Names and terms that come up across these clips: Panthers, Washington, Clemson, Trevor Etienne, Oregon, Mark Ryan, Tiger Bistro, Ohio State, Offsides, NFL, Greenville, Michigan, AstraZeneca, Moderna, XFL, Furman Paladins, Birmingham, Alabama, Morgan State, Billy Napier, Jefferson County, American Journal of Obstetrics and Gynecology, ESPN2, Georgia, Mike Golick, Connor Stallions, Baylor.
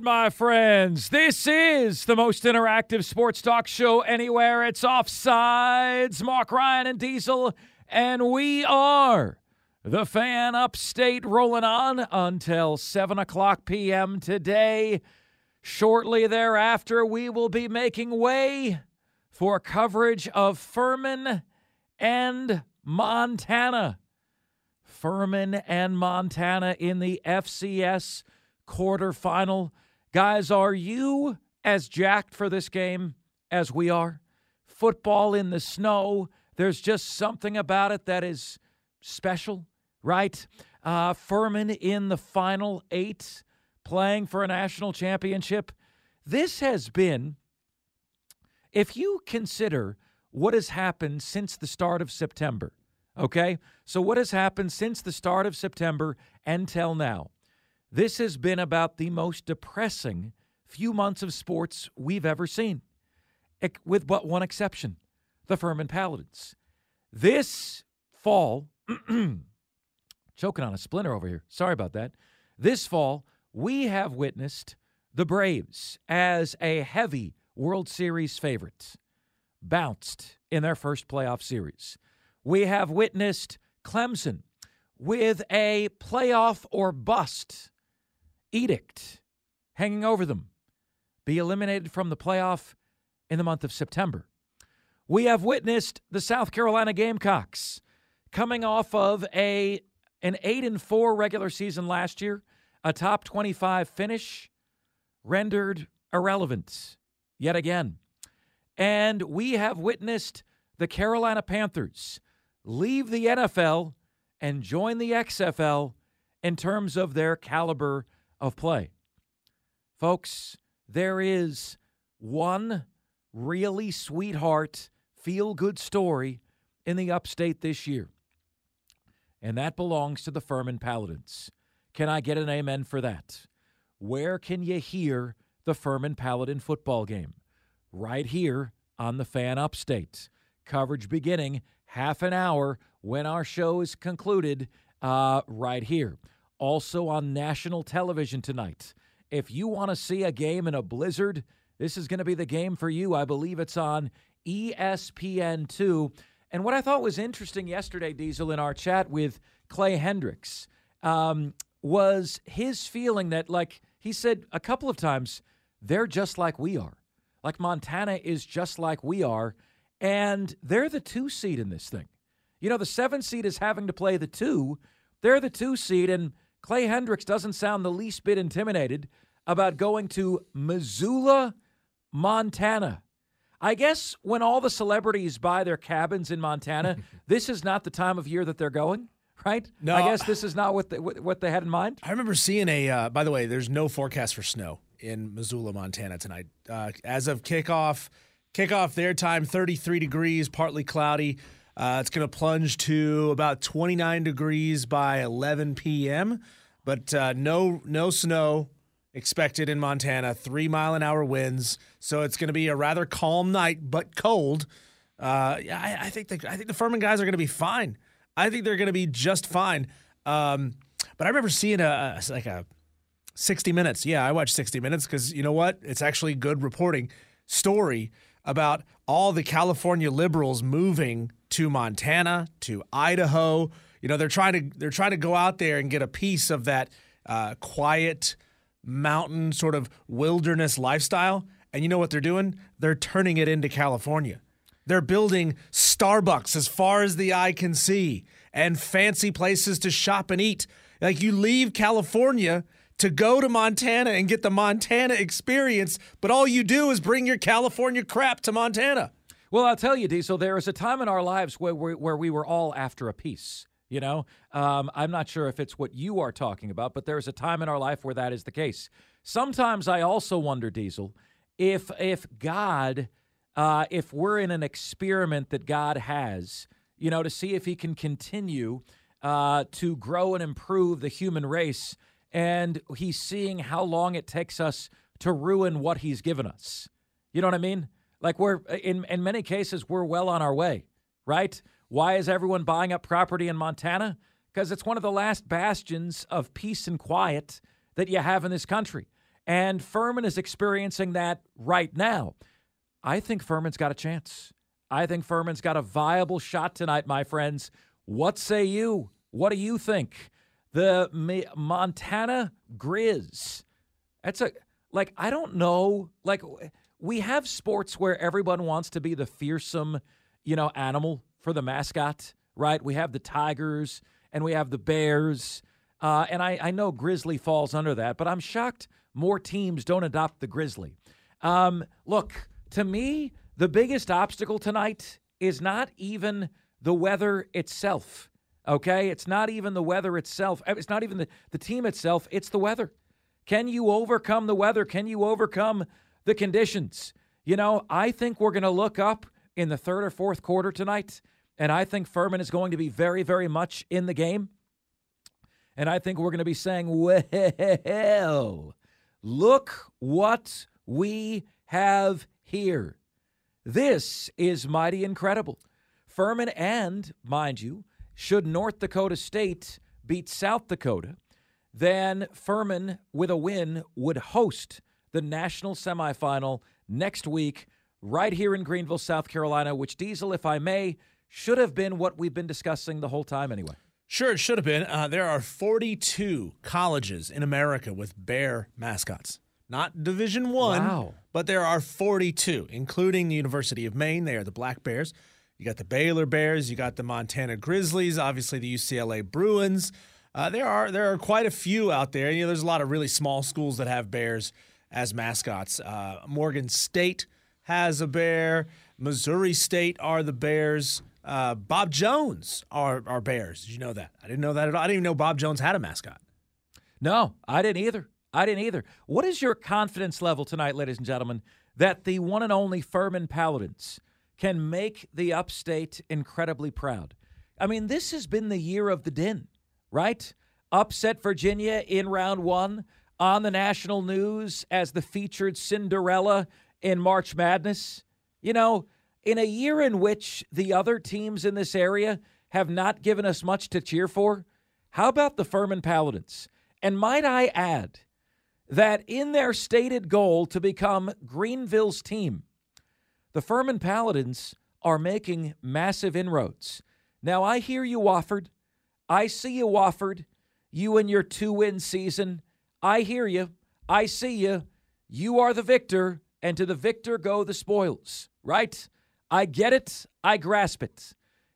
My friends, this is the most interactive sports talk show anywhere. It's Offsides, Mark Ryan and Diesel, and we are the Fan Upstate, rolling on until 7 o'clock p.m. today. Shortly thereafter, we will be making way for coverage of Furman and Montana. Furman and Montana in the FCS quarterfinal. Guys, are you as jacked for this game as we are? Football in the snow, there's just something about it that is special, right? Furman in the Final Eight, playing for a national championship. This has been, if you consider what has happened since the start of September, okay? So what has happened since the start of September until now? This has been about the most depressing few months of sports we've ever seen, with but one exception, the Furman Paladins. This fall, choking on a splinter over here. Sorry about that. This fall, we have witnessed the Braves, as a heavy World Series favorite, bounced in their first playoff series. We have witnessed Clemson with a playoff or bust edict hanging over them, be eliminated from the playoff in the month of September. We have witnessed the South Carolina Gamecocks coming off of an 8-4 regular season last year, a top 25 finish, rendered irrelevant yet again. And we have witnessed the Carolina Panthers leave the NFL and join the XFL in terms of their caliber of play. Folks, there is one really sweetheart, feel-good story in the Upstate this year, and that belongs to the Furman Paladins. Can I get an amen for that? Where can you hear the Furman Paladin football game? Right here on the Fan Upstate. Coverage beginning half an hour when our show is concluded, right here. Also on national television tonight. If you want to see a game in a blizzard, this is going to be the game for you. I believe it's on ESPN2. And what I thought was interesting yesterday, Diesel, in our chat with Clay Hendricks, was his feeling that, like he said a couple of times, they're just like we are. Like Montana is just like we are, and they're the 2 seed in this thing. You know, the 7 seed is having to play the 2. They're the 2 seed, and Clay Hendricks doesn't sound the least bit intimidated about going to Missoula, Montana. I guess when all the celebrities buy their cabins in Montana, this is not the time of year that they're going, right? No, I guess this is not what they had in mind. I remember seeing by the way, there's no forecast for snow in Missoula, Montana tonight. As of kickoff their time, 33 degrees, partly cloudy. It's going to plunge to about 29 degrees by 11 p.m., but no snow expected in Montana, 3-mile-an-hour winds, so it's going to be a rather calm night, but cold. I think the Furman guys are going to be fine. I think they're going to be just fine. But I remember seeing a 60 Minutes. Yeah, I watched 60 Minutes because, you know what? It's actually good reporting story about all the California liberals moving to Montana, to Idaho. You know, they're trying to go out there and get a piece of that quiet mountain sort of wilderness lifestyle. And you know what they're doing? They're turning it into California. They're building Starbucks as far as the eye can see and fancy places to shop and eat. Like, you leave California to go to Montana and get the Montana experience, but all you do is bring your California crap to Montana. Well, I'll tell you, Diesel, there is a time in our lives where we were all after a piece. You know, I'm not sure if it's what you are talking about, but there is a time in our life where that is the case. Sometimes I also wonder, Diesel, if God, if we're in an experiment that God has, you know, to see if he can continue to grow and improve the human race, and he's seeing how long it takes us to ruin what he's given us. You know what I mean? Like, we're in many cases, we're well on our way, right? Why is everyone buying up property in Montana? Because it's one of the last bastions of peace and quiet that you have in this country. And Furman is experiencing that right now. I think Furman's got a chance. I think Furman's got a viable shot tonight, my friends. What say you? What do you think? The Montana Grizz. That's a, like, I don't know. Like, we have sports where everyone wants to be the fearsome, you know, animal for the mascot, right? We have the Tigers and we have the Bears. And I know Grizzly falls under that, but I'm shocked more teams don't adopt the Grizzly. Look, to me, the biggest obstacle tonight is not even the weather itself, okay? It's not even the weather itself. It's not even the team itself. It's the weather. Can you overcome the weather? Can you overcome the conditions? You know, I think we're going to look up in the third or fourth quarter tonight, and I think Furman is going to be very, very much in the game. And I think we're going to be saying, well, look what we have here. This is mighty incredible. Furman and, mind you, should North Dakota State beat South Dakota, then Furman, with a win, would host the national semifinal next week right here in Greenville, South Carolina, which, Diesel, if I may, should have been what we've been discussing the whole time anyway. Sure, it should have been. There are 42 colleges in America with Bear mascots. Not Division I, wow, but there are 42, including the University of Maine. They are the Black Bears. You got the Baylor Bears. You got the Montana Grizzlies. Obviously, the UCLA Bruins. There are quite a few out there. You know, there's a lot of really small schools that have Bears as mascots. Morgan State has a bear. Missouri State are the Bears. Bob Jones are Bears. Did you know that? I didn't know that at all. I didn't even know Bob Jones had a mascot. No, I didn't either. What is your confidence level tonight, ladies and gentlemen, that the one and only Furman Paladins can make the upstate incredibly proud? I mean, this has been the year of the din, right? Upset Virginia in round one, on the national news as the featured Cinderella in March Madness. You know, in a year in which the other teams in this area have not given us much to cheer for, how about the Furman Paladins? And might I add that in their stated goal to become Greenville's team, the Furman Paladins are making massive inroads. Now, I hear you, Wofford. I see you, Wofford. You and your two-win season. I hear you. I see you. You are the victor. And to the victor go the spoils, right? I get it. I grasp it.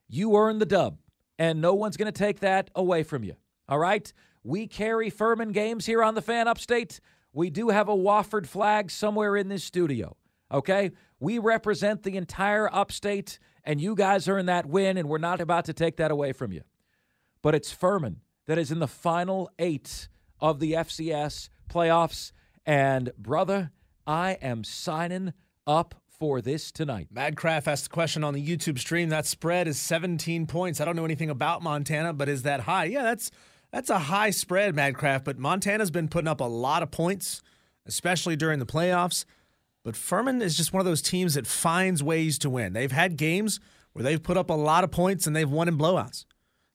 You earn the dub, and no one's going to take that away from you, all right? We carry Furman games here on the Fan Upstate. We do have a Wofford flag somewhere in this studio, okay? We represent the entire upstate, and you guys earn that win, and we're not about to take that away from you. But it's Furman that is in the final eight of the FCS playoffs, and, brother, I am signing up for this tonight. Madcraft asked the question on the YouTube stream. That spread is 17 points. I don't know anything about Montana, but is that high? Yeah, that's a high spread, Madcraft. But Montana's been putting up a lot of points, especially during the playoffs. But Furman is just one of those teams that finds ways to win. They've had games where they've put up a lot of points and they've won in blowouts.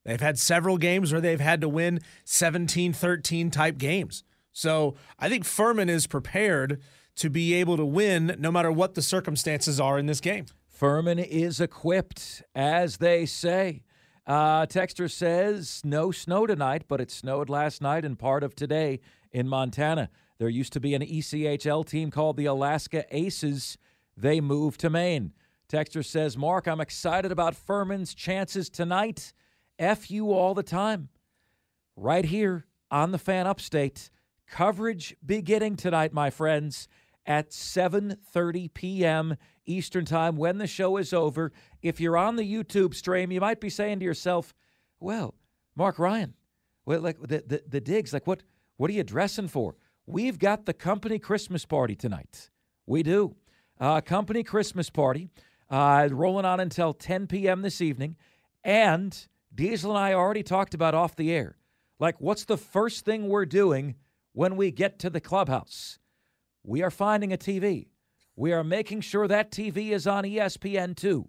They've had several games where they've had to win 17-13 type games. So I think Furman is prepared to be able to win no matter what the circumstances are in this game. Furman is equipped, as they say. Texter says, no snow tonight, but it snowed last night and part of today in Montana. There used to be an ECHL team called the Alaska Aces. They moved to Maine. Texter says, Mark, I'm excited about Furman's chances tonight. F you all the time. Right here on the Fan Upstate. Coverage beginning tonight, my friends, at 7:30 p.m. Eastern Time when the show is over. If you're on the YouTube stream, you might be saying to yourself, well, Mark Ryan, well, like the digs, like what are you dressing for? We've got the company Christmas party tonight. We do. Company Christmas party rolling on until 10 p.m. this evening. And Diesel and I already talked about off the air. Like, what's the first thing we're doing when we get to the clubhouse? We are finding a TV. We are making sure that TV is on ESPN2,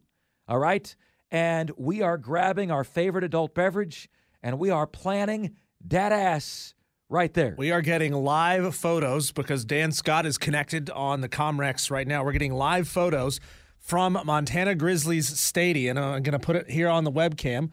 all right? And we are grabbing our favorite adult beverage, and we are planning that ass right there. We are getting live photos because Dan Scott is connected on the Comrex right now. We're getting live photos from Montana Grizzlies Stadium. I'm going to put it here on the webcam.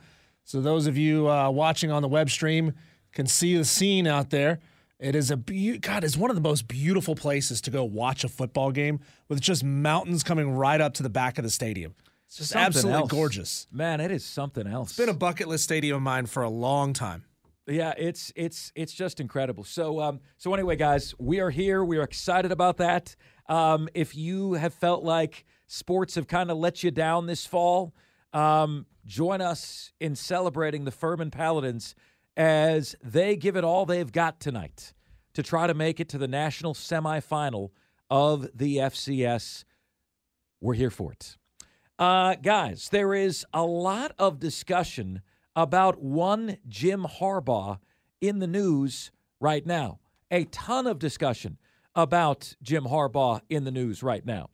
So those of you watching on the web stream can see the scene out there. It is it's one of the most beautiful places to go watch a football game, with just mountains coming right up to the back of the stadium. It's just absolutely gorgeous. Man, it is something else. It's been a bucket list stadium of mine for a long time. Yeah, it's just incredible. So anyway, guys, we are here. We are excited about that. If you have felt like sports have kind of let you down this fall, join us in celebrating the Furman Paladins as they give it all they've got tonight to try to make it to the national semifinal of the FCS. We're here for it. Guys, there is a lot of discussion about one Jim Harbaugh in the news right now. A ton of discussion about Jim Harbaugh in the news right now.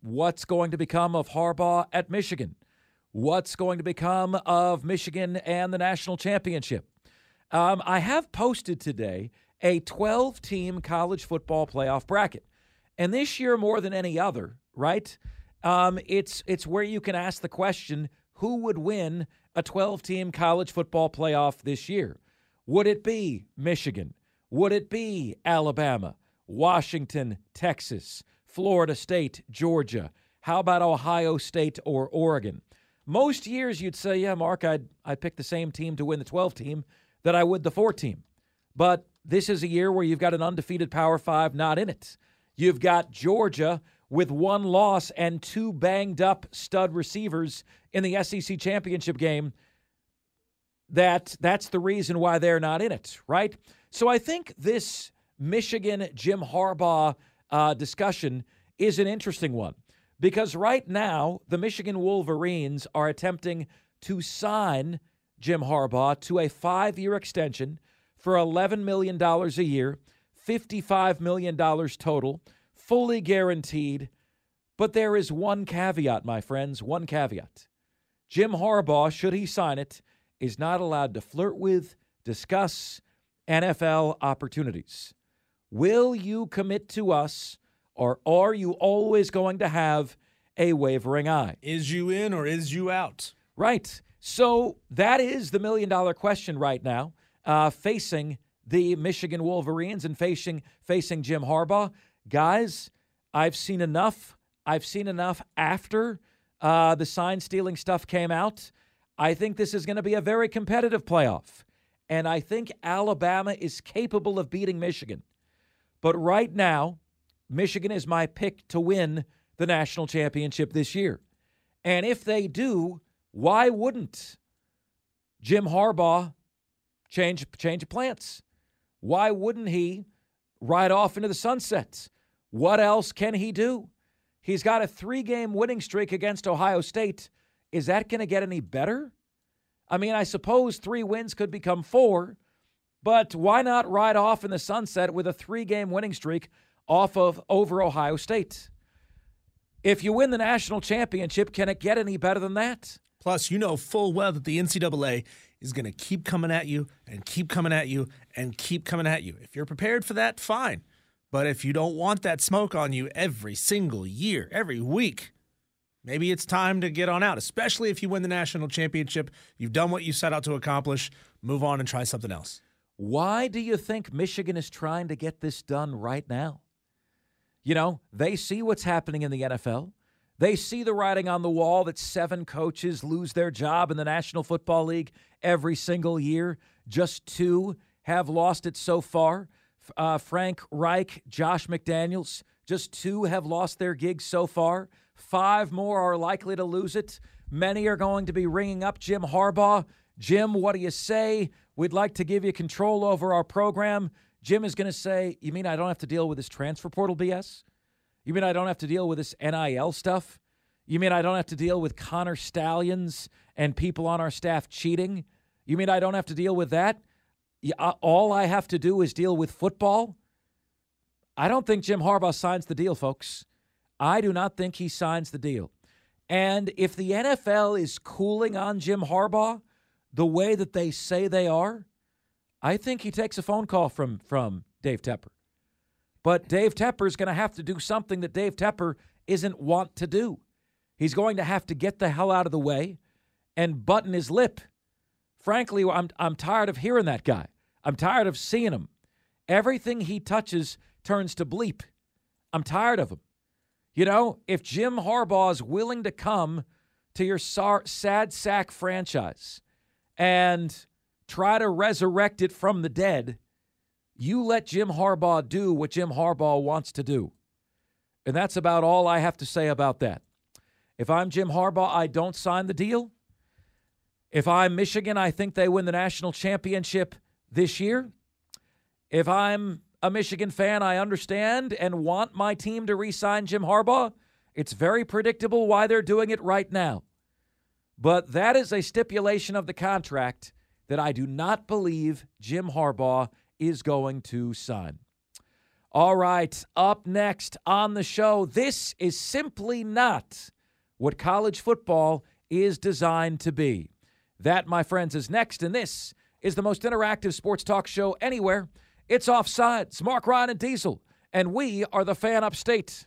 What's going to become of Harbaugh at Michigan? What's going to become of Michigan and the national championship? I have posted today a 12-team college football playoff bracket. And this year, more than any other, right, it's where you can ask the question, who would win a 12-team college football playoff this year? Would it be Michigan? Would it be Alabama, Washington, Texas, Florida State, Georgia? How about Ohio State or Oregon? Most years you'd say, yeah, Mark, I'd pick the same team to win the 12-team that I would the 4-team. But this is a year where you've got an undefeated Power 5 not in it. You've got Georgia with one loss and two banged-up stud receivers in the SEC championship game. That's the reason why they're not in it, right? So I think this Michigan-Jim Harbaugh discussion is an interesting one. Because right now, the Michigan Wolverines are attempting to sign Jim Harbaugh to a 5-year extension for $11 million a year, $55 million total, fully guaranteed. But there is one caveat, my friends, one caveat. Jim Harbaugh, should he sign it, is not allowed to flirt with, discuss NFL opportunities. Will you commit to us? Or are you always going to have a wavering eye? Is you in or is you out? Right. So that is the million-dollar question right now, facing the Michigan Wolverines and facing Jim Harbaugh. Guys, I've seen enough. I've seen enough after the sign-stealing stuff came out. I think this is going to be a very competitive playoff. And I think Alabama is capable of beating Michigan. But right now, Michigan is my pick to win the national championship this year. And if they do, why wouldn't Jim Harbaugh change plans? Why wouldn't he ride off into the sunset? What else can he do? He's got a 3-game winning streak against Ohio State. Is that going to get any better? I mean, I suppose 3 wins could become 4, but why not ride off in the sunset with a 3-game winning streak off of over Ohio State? If you win the national championship, can it get any better than that? Plus, you know full well that the NCAA is going to keep coming at you and keep coming at you and keep coming at you. If you're prepared for that, fine. But if you don't want that smoke on you every single year, every week, maybe it's time to get on out, especially if you win the national championship. You've done what you set out to accomplish. Move on and try something else. Why do you think Michigan is trying to get this done right now? You know, they see what's happening in the NFL. They see the writing on the wall that 7 coaches lose their job in the National Football League every single year. Just 2 have lost it so far. Frank Reich, Josh McDaniels, just 2 have lost their gig so far. 5 more are likely to lose it. Many are going to be ringing up Jim Harbaugh. Jim, what do you say? We'd like to give you control over our program. Jim is going to say, you mean I don't have to deal with this transfer portal BS? You mean I don't have to deal with this NIL stuff? You mean I don't have to deal with Connor Stallions and people on our staff cheating? You mean I don't have to deal with that? All I have to do is deal with football? I don't think Jim Harbaugh signs the deal, folks. I do not think he signs the deal. And if the NFL is cooling on Jim Harbaugh the way that they say they are, I think he takes a phone call from Dave Tepper. But Dave Tepper is going to have to do something that Dave Tepper isn't want to do. He's going to have to get the hell out of the way and button his lip. Frankly, I'm tired of hearing that guy. I'm tired of seeing him. Everything he touches turns to bleep. I'm tired of him. You know, if Jim Harbaugh is willing to come to your sad sack franchise and try to resurrect it from the dead, you let Jim Harbaugh do what Jim Harbaugh wants to do. And that's about all I have to say about that. If I'm Jim Harbaugh, I don't sign the deal. If I'm Michigan, I think they win the national championship this year. If I'm a Michigan fan, I understand and want my team to re-sign Jim Harbaugh. It's very predictable why they're doing it right now. But that is a stipulation of the contract that I do not believe Jim Harbaugh is going to sign. All right, up next on the show, this is simply not what college football is designed to be. That, my friends, is next, and this is the most interactive sports talk show anywhere. It's Offsides, Mark Ryan and Diesel, and we are the Fan Upstate.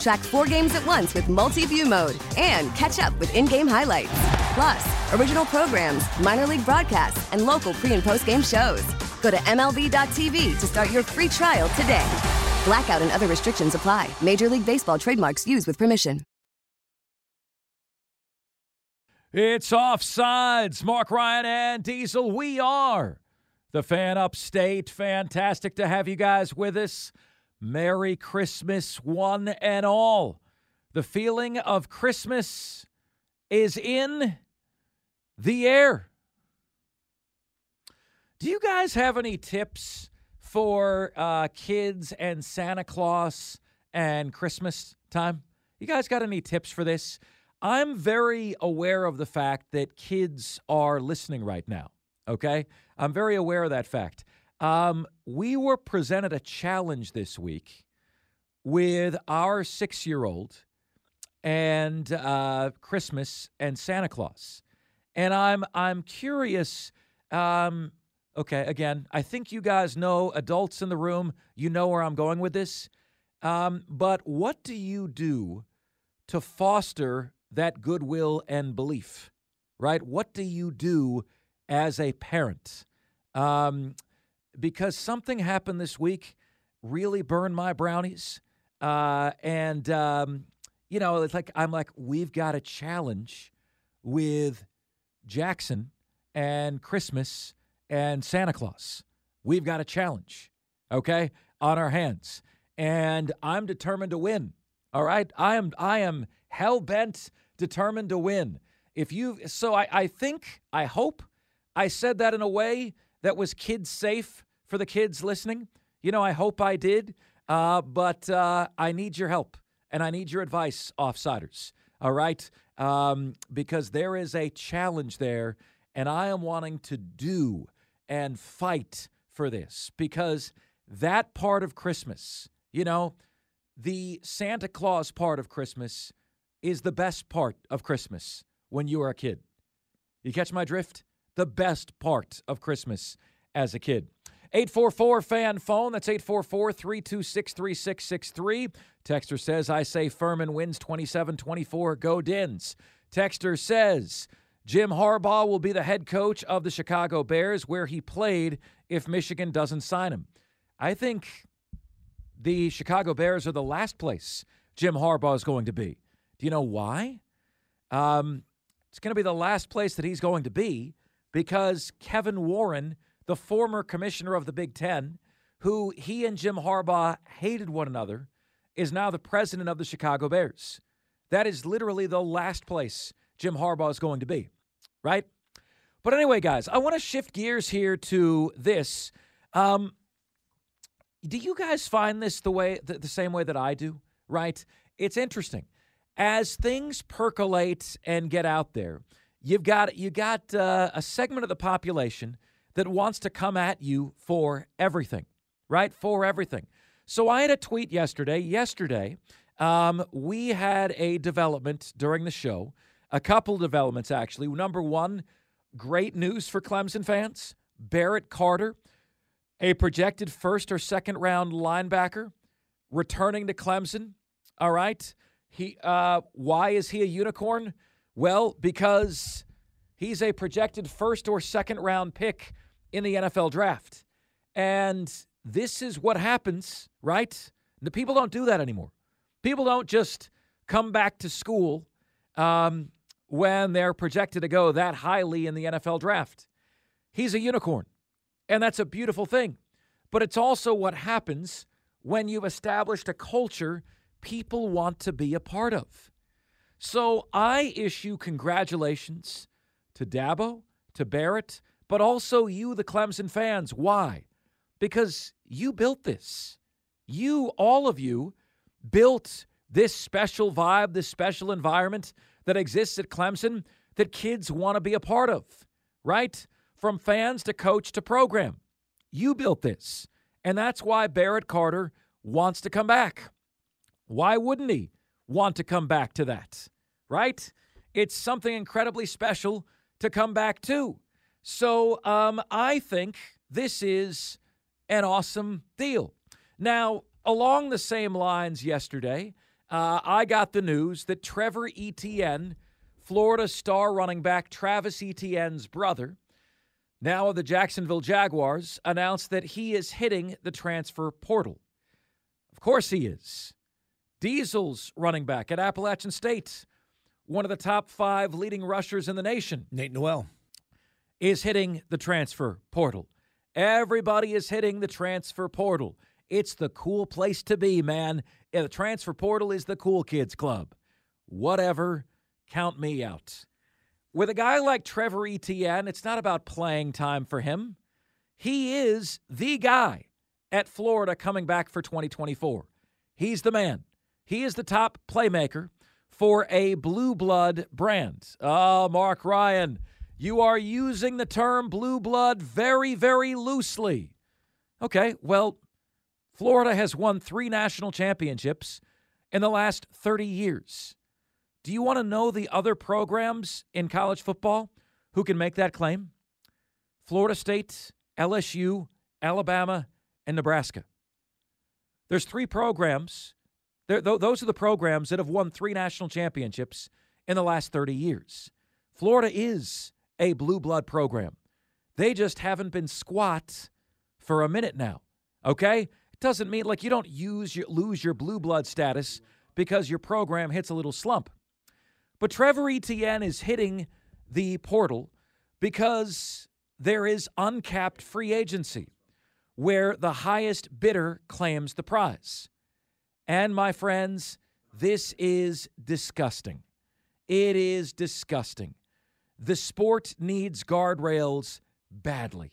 Track 4 games at once with multi-view mode and catch up with in-game highlights. Plus, original programs, minor league broadcasts, and local pre- and post-game shows. Go to MLB.tv to start your free trial today. Blackout and other restrictions apply. Major League Baseball trademarks used with permission. It's Offsides. Mark Ryan and Diesel, we are the Fan Upstate. Fantastic to have you guys with us. Merry Christmas, one and all. The feeling of Christmas is in the air. Do you guys have any tips for kids and Santa Claus and Christmas time? You guys got any tips for this? I'm very aware of the fact that kids are listening right now, okay? I'm very aware of that fact. We were presented a challenge this week with our 6-year-old and Christmas and Santa Claus, and I'm curious. Okay, again, I think you guys know, adults in the room, you know where I'm going with this. But what do you do to foster that goodwill and belief? Right? What do you do as a parent? Because something happened this week, really burned my brownies. You know, it's like, I'm like, we've got a challenge with Jackson and Christmas and Santa Claus. We've got a challenge, okay, on our hands. And I'm determined to win, all right? I am hell-bent, determined to win. I hope I said that in a way that was kid-safe for the kids listening? You know, I hope I did, but I need your help, and I need your advice, Offsiders, all right? Because there is a challenge there, and I am wanting to do and fight for this, because that part of Christmas, you know, the Santa Claus part of Christmas is the best part of Christmas when you are a kid. You catch my drift? The best part of Christmas as a kid. 844-FAN-PHONE. That's 844-326-3663. Texter says, I say Furman wins 27-24. Go Dins. Texter says, Jim Harbaugh will be the head coach of the Chicago Bears, where he played, if Michigan doesn't sign him. I think the Chicago Bears are the last place Jim Harbaugh is going to be. Do you know why? It's going to be the last place that he's going to be because Kevin Warren, the former commissioner of the Big Ten, who he and Jim Harbaugh hated one another, is now the president of the Chicago Bears. That is literally the last place Jim Harbaugh is going to be, right? But anyway, guys, I want to shift gears here to this. Do you guys find this the same way that I do, right? It's interesting. As things percolate and get out there, you got a segment of the population that wants to come at you for everything, right? For everything. So I had a tweet yesterday. We had a development during the show, a couple developments actually. Number one, great news for Clemson fans. Barrett Carter, a projected first or second round linebacker, returning to Clemson. All right. Why is he a unicorn? Well, because he's a projected first or second round pick in the NFL draft. And this is what happens, right? The people don't do that anymore. People don't just come back to school when they're projected to go that highly in the NFL draft. He's a unicorn, and that's a beautiful thing. But it's also what happens when you've established a culture people want to be a part of. So I issue congratulations to Dabo, to Barrett, but also you, the Clemson fans. Why? Because you built this. You, all of you, built this special vibe, this special environment that exists at Clemson that kids want to be a part of, right? From fans to coach to program. You built this. And that's why Barrett Carter wants to come back. Why wouldn't he want to come back to that, right? It's something incredibly special to come back to. So I think this is an awesome deal. Now, along the same lines yesterday, I got the news that Trevor Etienne, Florida star running back Travis Etienne's brother, now of the Jacksonville Jaguars, announced that he is hitting the transfer portal. Of course he is. Diesel's running back at Appalachian State, one of the top 5 leading rushers in the nation, Nate Noel, is hitting the transfer portal. Everybody is hitting the transfer portal. It's the cool place to be, man. The transfer portal is the cool kids club. Whatever, count me out. With a guy like Trevor Etienne, it's not about playing time for him. He is the guy at Florida coming back for 2024. He's the man. He is the top playmaker for a blue blood brand. Oh, Mark Ryan, you are using the term blue blood very, very loosely. Okay, well, Florida has won 3 national championships in the last 30 years. Do you want to know the other programs in college football who can make that claim? Florida State, LSU, Alabama, and Nebraska. There's 3 programs. Those are the programs that have won 3 national championships in the last 30 years. Florida is a blue blood program. They just haven't been squat for a minute now, okay? It doesn't mean, like, you don't lose your blue blood status because your program hits a little slump. But Trevor Etienne is hitting the portal because there is uncapped free agency where the highest bidder claims the prize. And, my friends, this is disgusting. It is disgusting. The sport needs guardrails badly.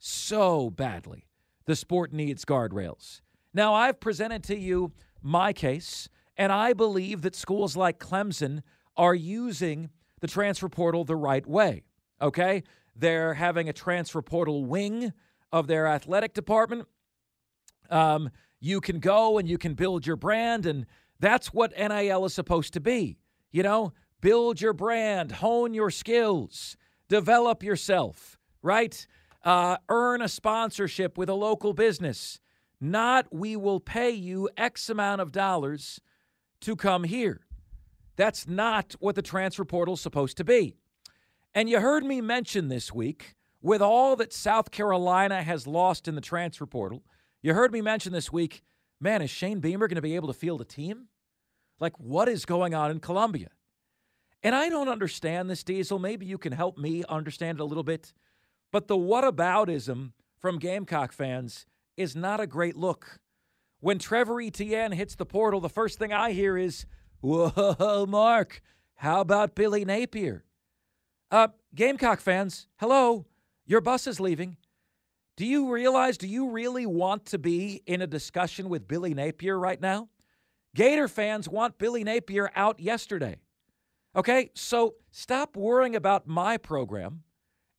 So badly. the sport needs guardrails. Now, I've presented to you my case, and I believe that schools like Clemson are using the transfer portal the right way, okay? They're having a transfer portal wing of their athletic department. You can go and you can build your brand, and that's what NIL is supposed to be. You know, build your brand, hone your skills, develop yourself, right? Earn a sponsorship with a local business. Not we will pay you X amount of dollars to come here. That's not what the transfer portal is supposed to be. And you heard me mention this week, with all that South Carolina has lost in the transfer portal, you heard me mention this week, man, is Shane Beamer going to be able to field a team? Like, what is going on in Columbia? And I don't understand this, Diesel. Maybe you can help me understand it a little bit. But the whataboutism from Gamecock fans is not a great look. When Trevor Etienne hits the portal, the first thing I hear is, whoa, Mark, how about Billy Napier? Gamecock fans, hello, your bus is leaving. Do you really want to be in a discussion with Billy Napier right now? Gator fans want Billy Napier out yesterday. Okay, so stop worrying about my program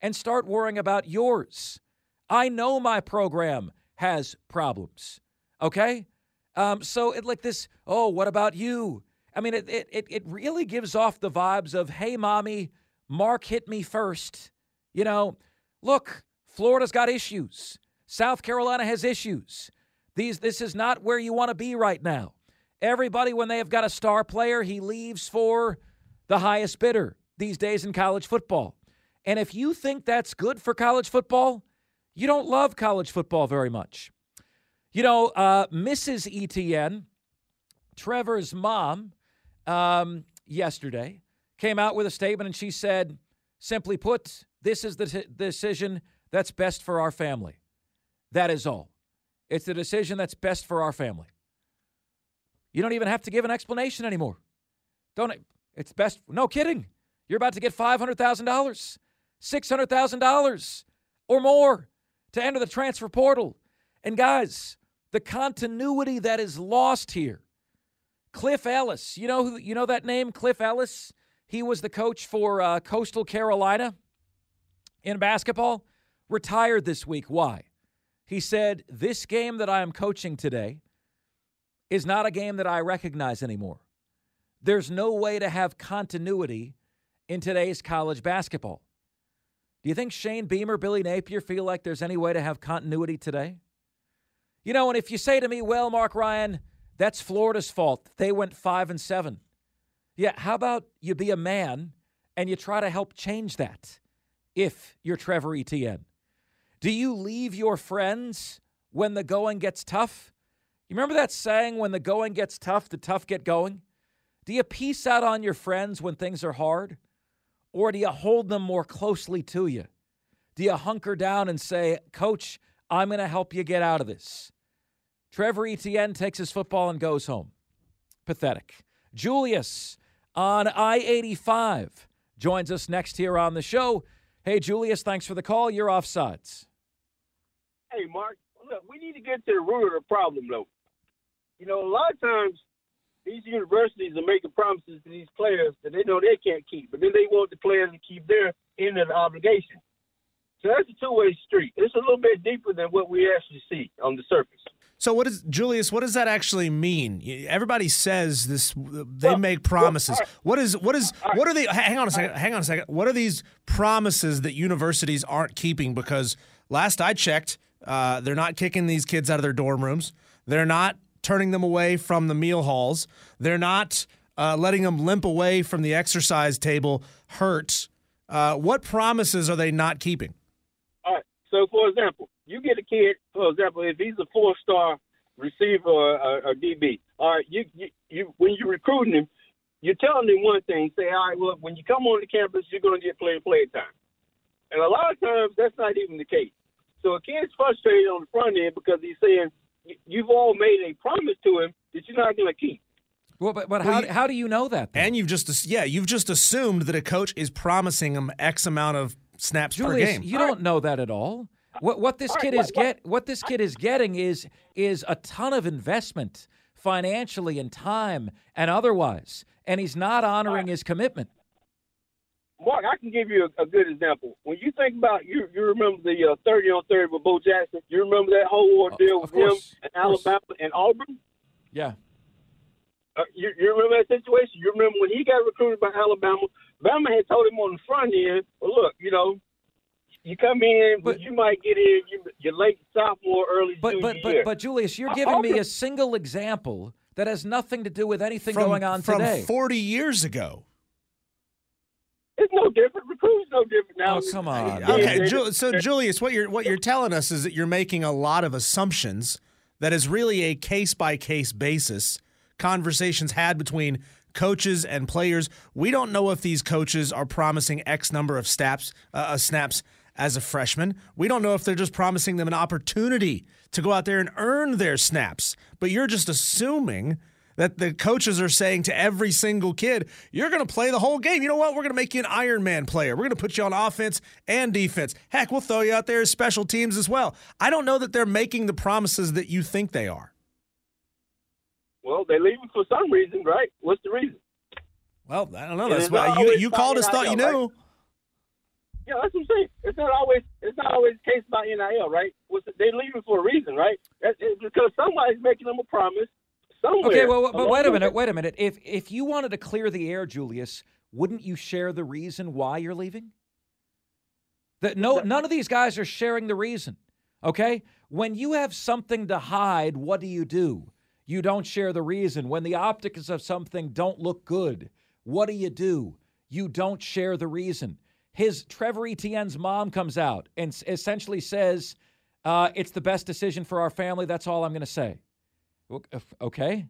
and start worrying about yours. I know my program has problems, okay? So it's like this, oh, what about you? I mean, it really gives off the vibes of, hey, mommy, Mark hit me first. You know, look, Florida's got issues. South Carolina has issues. This is not where you want to be right now. Everybody, when they have got a star player, he leaves for the highest bidder these days in college football. And if you think that's good for college football, you don't love college football very much. You know, Mrs. Etienne, Trevor's mom, yesterday came out with a statement, and she said, simply put, this is the decision that's best for our family. That is all. It's the decision that's best for our family. You don't even have to give an explanation anymore. It's best. No kidding. You're about to get $500,000, $600,000 or more to enter the transfer portal. And guys, the continuity that is lost here. Cliff Ellis, you know that name, Cliff Ellis? He was the coach for Coastal Carolina in basketball, retired this week. Why? He said, this game that I am coaching today is not a game that I recognize anymore. There's no way to have continuity in today's college basketball. Do you think Shane Beamer, Billy Napier feel like there's any way to have continuity today? You know, and if you say to me, well, Mark Ryan, that's Florida's fault. They went 5-7. Yeah, how about you be a man and you try to help change that if you're Trevor Etienne? Do you leave your friends when the going gets tough? You remember that saying, when the going gets tough, the tough get going? Do you peace out on your friends when things are hard? Or do you hold them more closely to you? Do you hunker down and say, Coach, I'm going to help you get out of this? Trevor Etienne takes his football and goes home. Pathetic. Julius on I-85 joins us next here on the show. Hey, Julius, thanks for the call. You're offsides. Hey, Mark, look, we need to get to the root of the problem, though. You know, a lot of times these universities are making promises to these players that they know they can't keep, but then they want the players to keep their end of the obligation. So that's a two-way street. It's a little bit deeper than what we actually see on the surface. So what does that actually mean? Everybody says this. They make promises. What are they? Hang on a second. What are these promises that universities aren't keeping? Because last I checked, they're not kicking these kids out of their dorm rooms. They're not turning them away from the meal halls. They're not letting them limp away from the exercise table hurt. What promises are they not keeping? All right. So, for example, you get a kid, for example, if he's a four-star receiver or DB, all right, you when you're recruiting him, you're telling him one thing. Say, all right, well, when you come on the campus, you're going to get play time. And a lot of times that's not even the case. So a kid's frustrated on the front end because he's saying you've all made a promise to him that you're not going to keep. Well, how do you know that? Then? And you've just assumed that a coach is promising him X amount of snaps, Julius, per game. You don't know that at all. What this kid is getting is a ton of investment financially and time and otherwise, and he's not honoring his commitment. Mark, I can give you a good example. When you think about, you remember the 30 on 30 with Bo Jackson. You remember that whole ordeal with him and Alabama and Auburn? Yeah. You remember that situation? You remember when he got recruited by Alabama, Bama had told him on the front end, well, look, you know, you come in, but you might get in your late sophomore, early junior year. But, Julius, you're giving me a single example that has nothing to do with anything going on today. From 40 years ago. It's no different. Recruiting's no different now. Oh, come on. Okay, so Julius, what you're telling us is that you're making a lot of assumptions that is really a case-by-case basis, conversations had between coaches and players. We don't know if these coaches are promising X number of snaps as a freshman. We don't know if they're just promising them an opportunity to go out there and earn their snaps. But you're just assuming that the coaches are saying to every single kid, you're going to play the whole game. You know what? We're going to make you an Iron Man player. We're going to put you on offense and defense. Heck, we'll throw you out there as special teams as well. I don't know that they're making the promises that you think they are. Well, they leave it for some reason, right? What's the reason? Well, I don't know. That's why you called us, thought you knew. Yeah, that's what I'm saying. It's not always the case by NIL, right? They leave it for a reason, right? It's because somebody's making them a promise. Somewhere. Okay, well, but wait a minute. If you wanted to clear the air, Julius, wouldn't you share the reason why you're leaving? None of these guys are sharing the reason, okay? When you have something to hide, what do? You don't share the reason. When the optics of something don't look good, what do? You don't share the reason. Trevor Etienne's mom comes out and essentially says, it's the best decision for our family, that's all I'm going to say. Okay,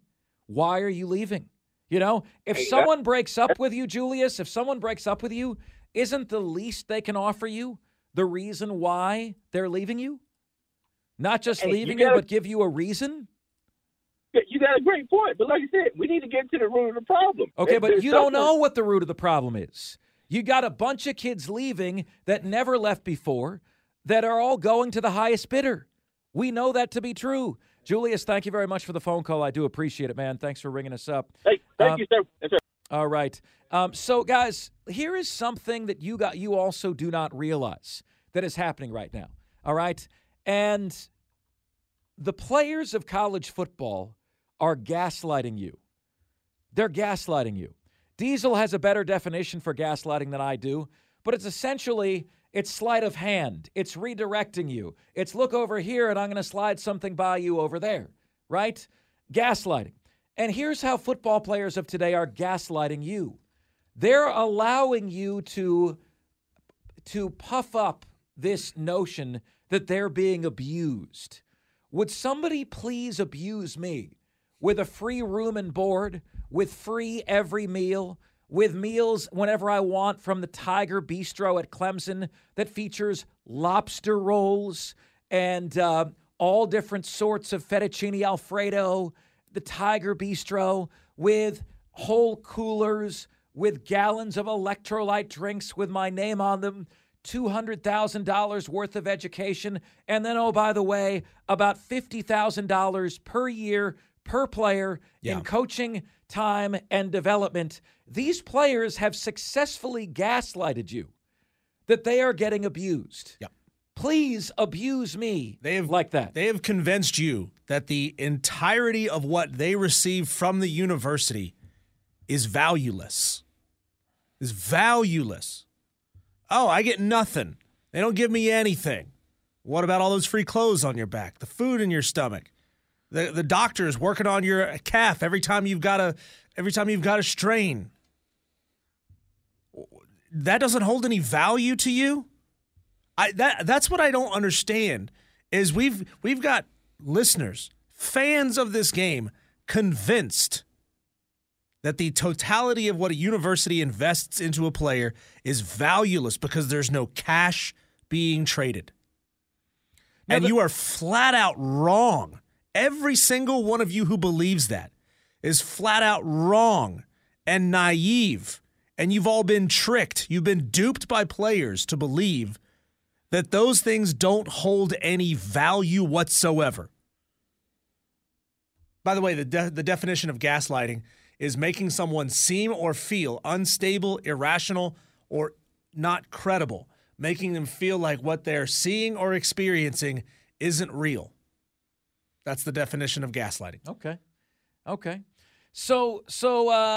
why are you leaving? You know, if someone breaks up with you, Julius, isn't the least they can offer you the reason why they're leaving you? Not just leaving you, but give you a reason? You got a great point, but like I said, we need to get to the root of the problem. Okay, but you don't know what the root of the problem is. You got a bunch of kids leaving that never left before that are all going to the highest bidder. We know that to be true. Julius, thank you very much for the phone call. I do appreciate it, man. Thanks for ringing us up. Hey, thank you, sir. Yes, sir. All right. So, guys, here is something that you also do not realize that is happening right now. All right? And the players of college football are gaslighting you. They're gaslighting you. Diesel has a better definition for gaslighting than I do, but it's essentially... it's sleight of hand. It's redirecting you. It's look over here, and I'm going to slide something by you over there, right? Gaslighting. And here's how football players of today are gaslighting you. They're allowing you to puff up this notion that they're being abused. Would somebody please abuse me with a free room and board, with free every meal, with meals whenever I want from the Tiger Bistro at Clemson that features lobster rolls and all different sorts of fettuccine Alfredo, the Tiger Bistro, with whole coolers, with gallons of electrolyte drinks with my name on them, $200,000 worth of education, and then, oh, by the way, about $50,000 per year per player in coaching time and development. These players have successfully gaslighted you that they are getting abused. Yep. Please abuse me like that. They have convinced you that the entirety of what they receive from the university is valueless. Is valueless. Oh, I get nothing. They don't give me anything. What about all those free clothes on your back, the food in your stomach? The doctor is working on your calf every time you've got a strain. That doesn't hold any value to you? That's what I don't understand is we've got listeners, fans of this game, convinced that the totality of what a university invests into a player is valueless because there's no cash being traded. Now and you are flat out wrong. Every single one of you who believes that is flat out wrong and naive, and you've all been tricked. You've been duped by players to believe that those things don't hold any value whatsoever. By the way, the definition of gaslighting is making someone seem or feel unstable, irrational, or not credible, making them feel like what they're seeing or experiencing isn't real. That's the definition of gaslighting. Okay. So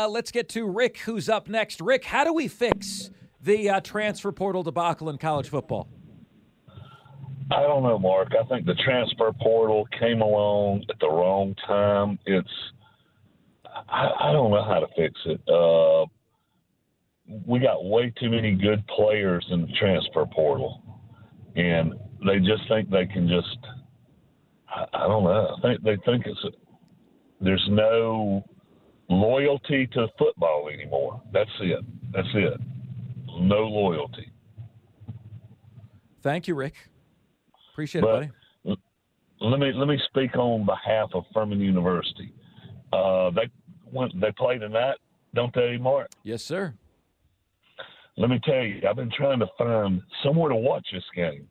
let's get to Rick, who's up next. Rick, how do we fix the transfer portal debacle in college football? I don't know, Mark. I think the transfer portal came along at the wrong time. I don't know how to fix it. We got way too many good players in the transfer portal, and they just think they can just – I don't know. They think it's – there's no loyalty to football anymore. That's it. No loyalty. Thank you, Rick. Appreciate it, buddy. Let me speak on behalf of Furman University. They play tonight, don't they, Mark? Yes, sir. Let me tell you, I've been trying to find somewhere to watch this game.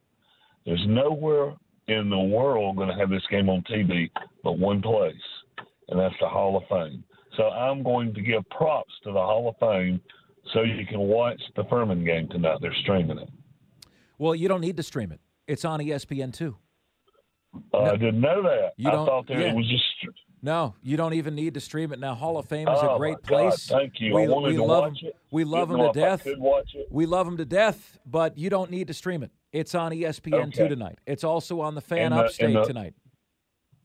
There's nowhere in the world going to have this game on TV but one place, and that's the Hall of Fame. So I'm going to give props to the Hall of Fame so you can watch the Furman game tonight. They're streaming it. Well, you don't need to stream it. It's on ESPN2. No, I didn't know that. I thought it was just... No, you don't even need to stream it now. Hall of Fame is a great place. God, thank you. We love them to death, but you don't need to stream it. It's on ESPN2 tonight. It's also on the Fan Upstate tonight.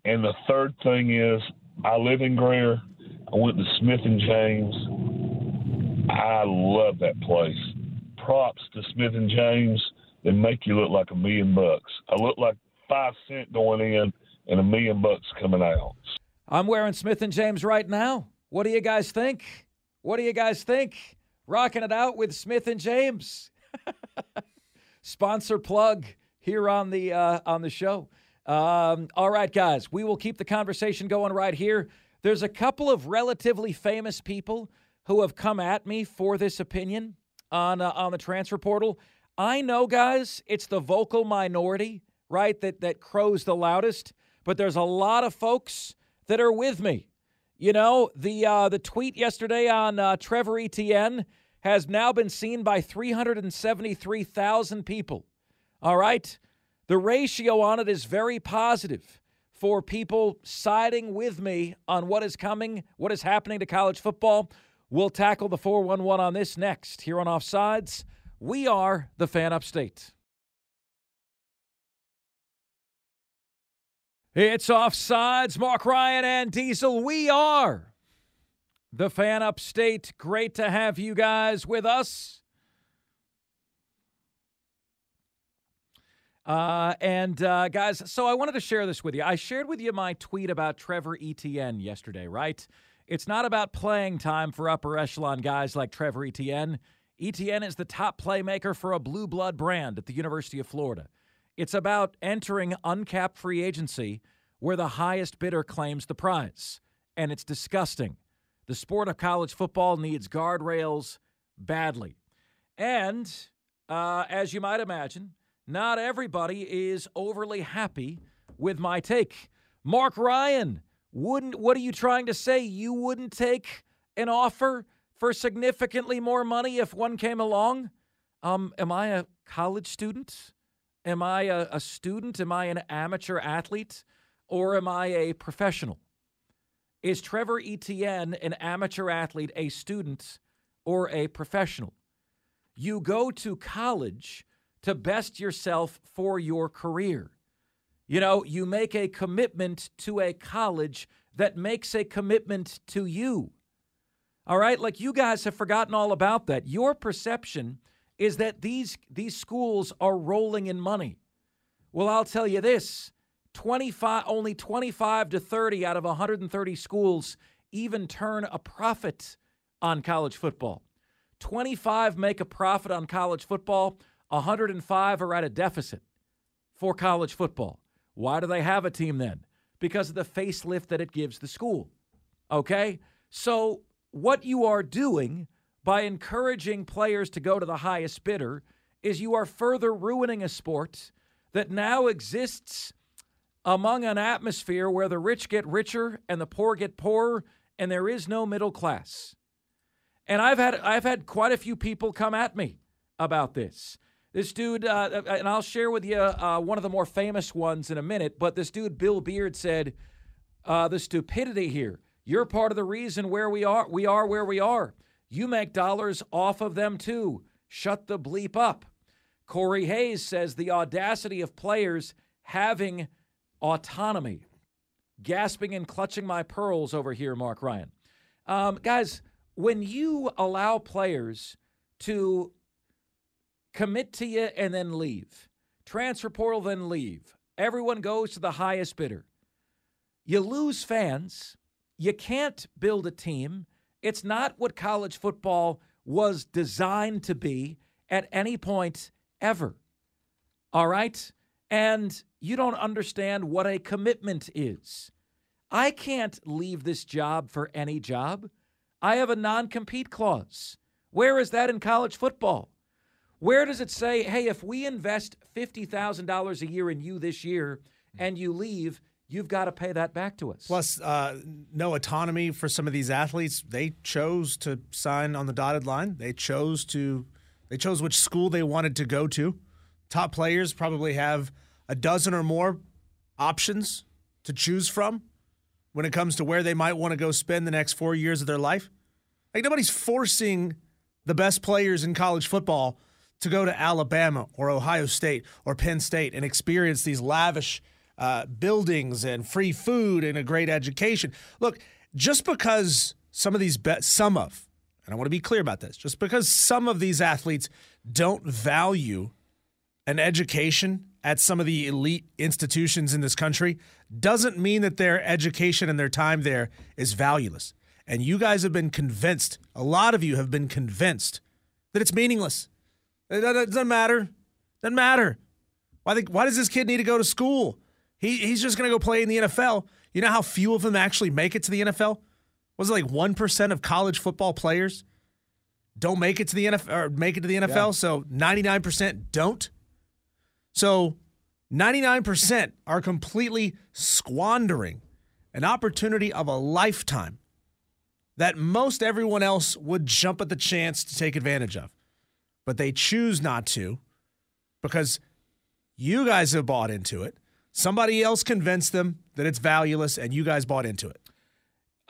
And the third thing is, I live in Greer. I went to Smith and James. I love that place. Props to Smith and James. They make you look like $1 million. I look like 5 cents going in and $1 million coming out. I'm wearing Smith and James right now. What do you guys think? Rocking it out with Smith and James. Sponsor plug here on the show. All right, guys, we will keep the conversation going right here. There's a couple of relatively famous people who have come at me for this opinion on the transfer portal. I know, guys, it's the vocal minority, right, that crows the loudest, but there's a lot of folks that are with me. You know, the tweet yesterday on Trevor Etienne has now been seen by 373,000 people. All right? The ratio on it is very positive for people siding with me on what is coming, what is happening to college football. We'll tackle the 411 on this next here on Offsides. We are the Fan Upstate. It's Offsides. Mark Ryan and Diesel. We are the Fan Upstate. Great to have you guys with us. Guys, so I wanted to share this with you. I shared with you my tweet about Trevor Etienne yesterday, right? It's not about playing time for upper echelon guys like Trevor Etienne. Etienne is the top playmaker for a blue blood brand at the University of Florida. It's about entering uncapped free agency where the highest bidder claims the prize. And it's disgusting. The sport of college football needs guardrails badly. And as you might imagine, not everybody is overly happy with my take. Mark Ryan, what are you trying to say? You wouldn't take an offer for significantly more money if one came along? Am I a college student? Am I a student? Am I an amateur athlete? Or am I a professional? Is Trevor Etienne an amateur athlete, a student, or a professional? You go to college to best yourself for your career. You know, you make a commitment to a college that makes a commitment to you. All right? Like, you guys have forgotten all about that. Your perception is that these schools are rolling in money. Well, I'll tell you this, only 25 to 30 out of 130 schools even turn a profit on college football. 25 make a profit on college football, 105 are at a deficit for college football. Why do they have a team then? Because of the facelift that it gives the school, okay? So what you are doing by encouraging players to go to the highest bidder is you are further ruining a sport that now exists among an atmosphere where the rich get richer and the poor get poorer, and there is no middle class. And I've had quite a few people come at me about this. This dude, and I'll share with you one of the more famous ones in a minute, but this dude, Bill Beard, said, the stupidity here. You're part of the reason where we are where we are. You make dollars off of them too. Shut the bleep up. Corey Hayes says the audacity of players having autonomy. Gasping and clutching my pearls over here, Mark Ryan. Guys, when you allow players to commit to you and then leave, transfer portal then leave, everyone goes to the highest bidder, you lose fans. You can't build a team. It's not what college football was designed to be at any point ever. All right? And you don't understand what a commitment is. I can't leave this job for any job. I have a non-compete clause. Where is that in college football? Where does it say, hey, if we invest $50,000 a year in you this year and you leave, you've got to pay that back to us? Plus, no autonomy for some of these athletes. They chose to sign on the dotted line. They chose which school they wanted to go to. Top players probably have a dozen or more options to choose from when it comes to where they might want to go spend the next 4 years of their life. Like, nobody's forcing the best players in college football to go to Alabama or Ohio State or Penn State and experience these lavish buildings and free food and a great education. Look, just because some of these and I want to be clear about this, just because some of these athletes don't value an education at some of the elite institutions in this country doesn't mean that their education and their time there is valueless. And you guys have been convinced, a lot of you have been convinced, that it's meaningless. It doesn't matter. Doesn't matter. Why does this kid need to go to school? He's just going to go play in the NFL. You know how few of them actually make it to the NFL? Was it like 1% of college football players don't make it to the NFL, or make it to the NFL? Yeah. So 99% don't. So 99% are completely squandering an opportunity of a lifetime that most everyone else would jump at the chance to take advantage of. But they choose not to because you guys have bought into it. Somebody else convinced them that it's valueless, and you guys bought into it.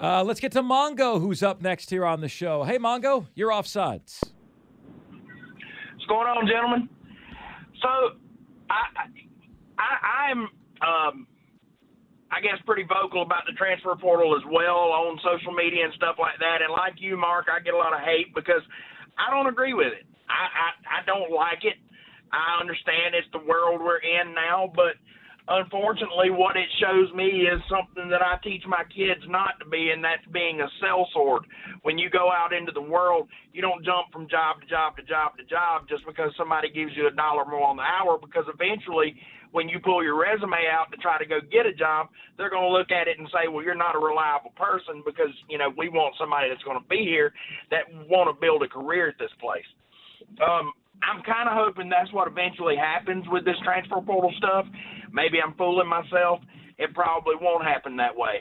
Let's get to Mongo, who's up next here on the show. Hey, Mongo, you're offsides. What's going on, gentlemen? So I'm pretty vocal about the transfer portal as well on social media and stuff like that. And like you, Mark, I get a lot of hate because I don't agree with it. I don't like it. I understand it's the world we're in now, but unfortunately what it shows me is something that I teach my kids not to be, and that's being a sellsword. When you go out into the world, you don't jump from job to job to job to job just because somebody gives you $1 more on the hour, because eventually when you pull your resume out to try to go get a job, they're going to look at it and say, well, you're not a reliable person because, you know, we want somebody that's going to be here that want to build a career at this place. I'm kind of hoping that's what eventually happens with this transfer portal stuff. Maybe I'm fooling myself. It probably won't happen that way.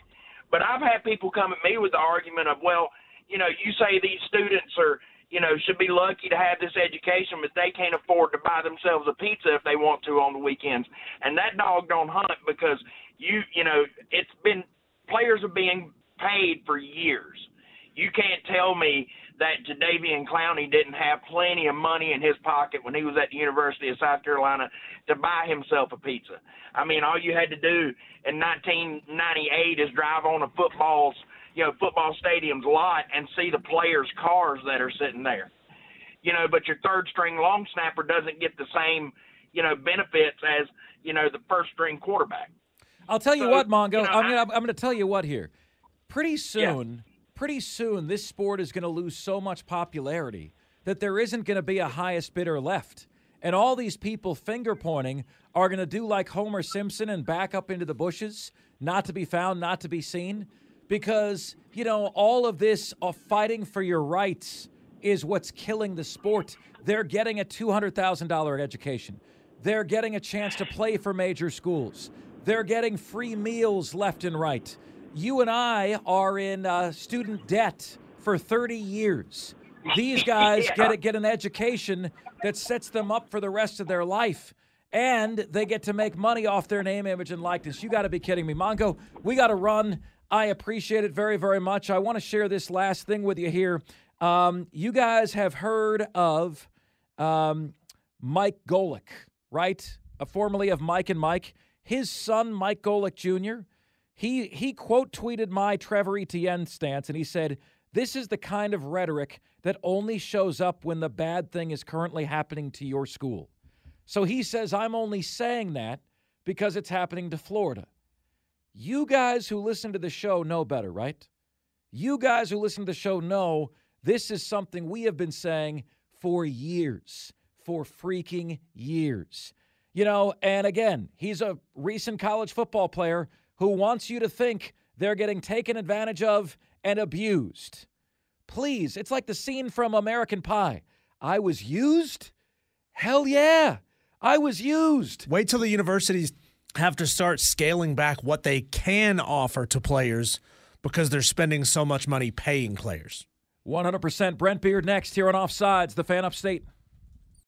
But I've had people come at me with the argument of, well, you know, you say these students are, you know, should be lucky to have this education, but they can't afford to buy themselves a pizza if they want to on the weekends. And that dog don't hunt, because you know, it's been, players are being paid for years. You can't tell me that Jadeveon Clowney didn't have plenty of money in his pocket when he was at the University of South Carolina to buy himself a pizza. I mean, all you had to do in 1998 is drive on a football stadium's lot and see the players' cars that are sitting there. You know, but your third-string long snapper doesn't get the same, you know, benefits as, you know, the first-string quarterback. I'll tell you what, Mongo. You know, I'm going to tell you what here. Pretty soon, this sport is going to lose so much popularity that there isn't going to be a highest bidder left. And all these people finger-pointing are going to do like Homer Simpson and back up into the bushes, not to be found, not to be seen, because, you know, all of this of fighting for your rights is what's killing the sport. They're getting a $200,000 education. They're getting a chance to play for major schools. They're getting free meals left and right. You and I are in student debt for 30 years. These guys get an education that sets them up for the rest of their life, and they get to make money off their name, image, and likeness. You got to be kidding me. Mongo, we got to run. I appreciate it very, very much. I want to share this last thing with you here. You guys have heard of Mike Golick, right? Formerly of Mike and Mike. His son, Mike Golick Jr., he quote tweeted my Trevor Etienne stance, and he said, "This is the kind of rhetoric that only shows up when the bad thing is currently happening to your school." So he says, "I'm only saying that because it's happening to Florida." You guys who listen to the show know better, right? You guys who listen to the show know this is something we have been saying for years, for freaking years. You know, and again, he's a recent college football player who wants you to think they're getting taken advantage of and abused. Please, it's like the scene from American Pie. I was used? Hell yeah, I was used. Wait till the universities have to start scaling back what they can offer to players because they're spending so much money paying players. 100%. Brent Beard next here on Offsides, the Fan Upstate.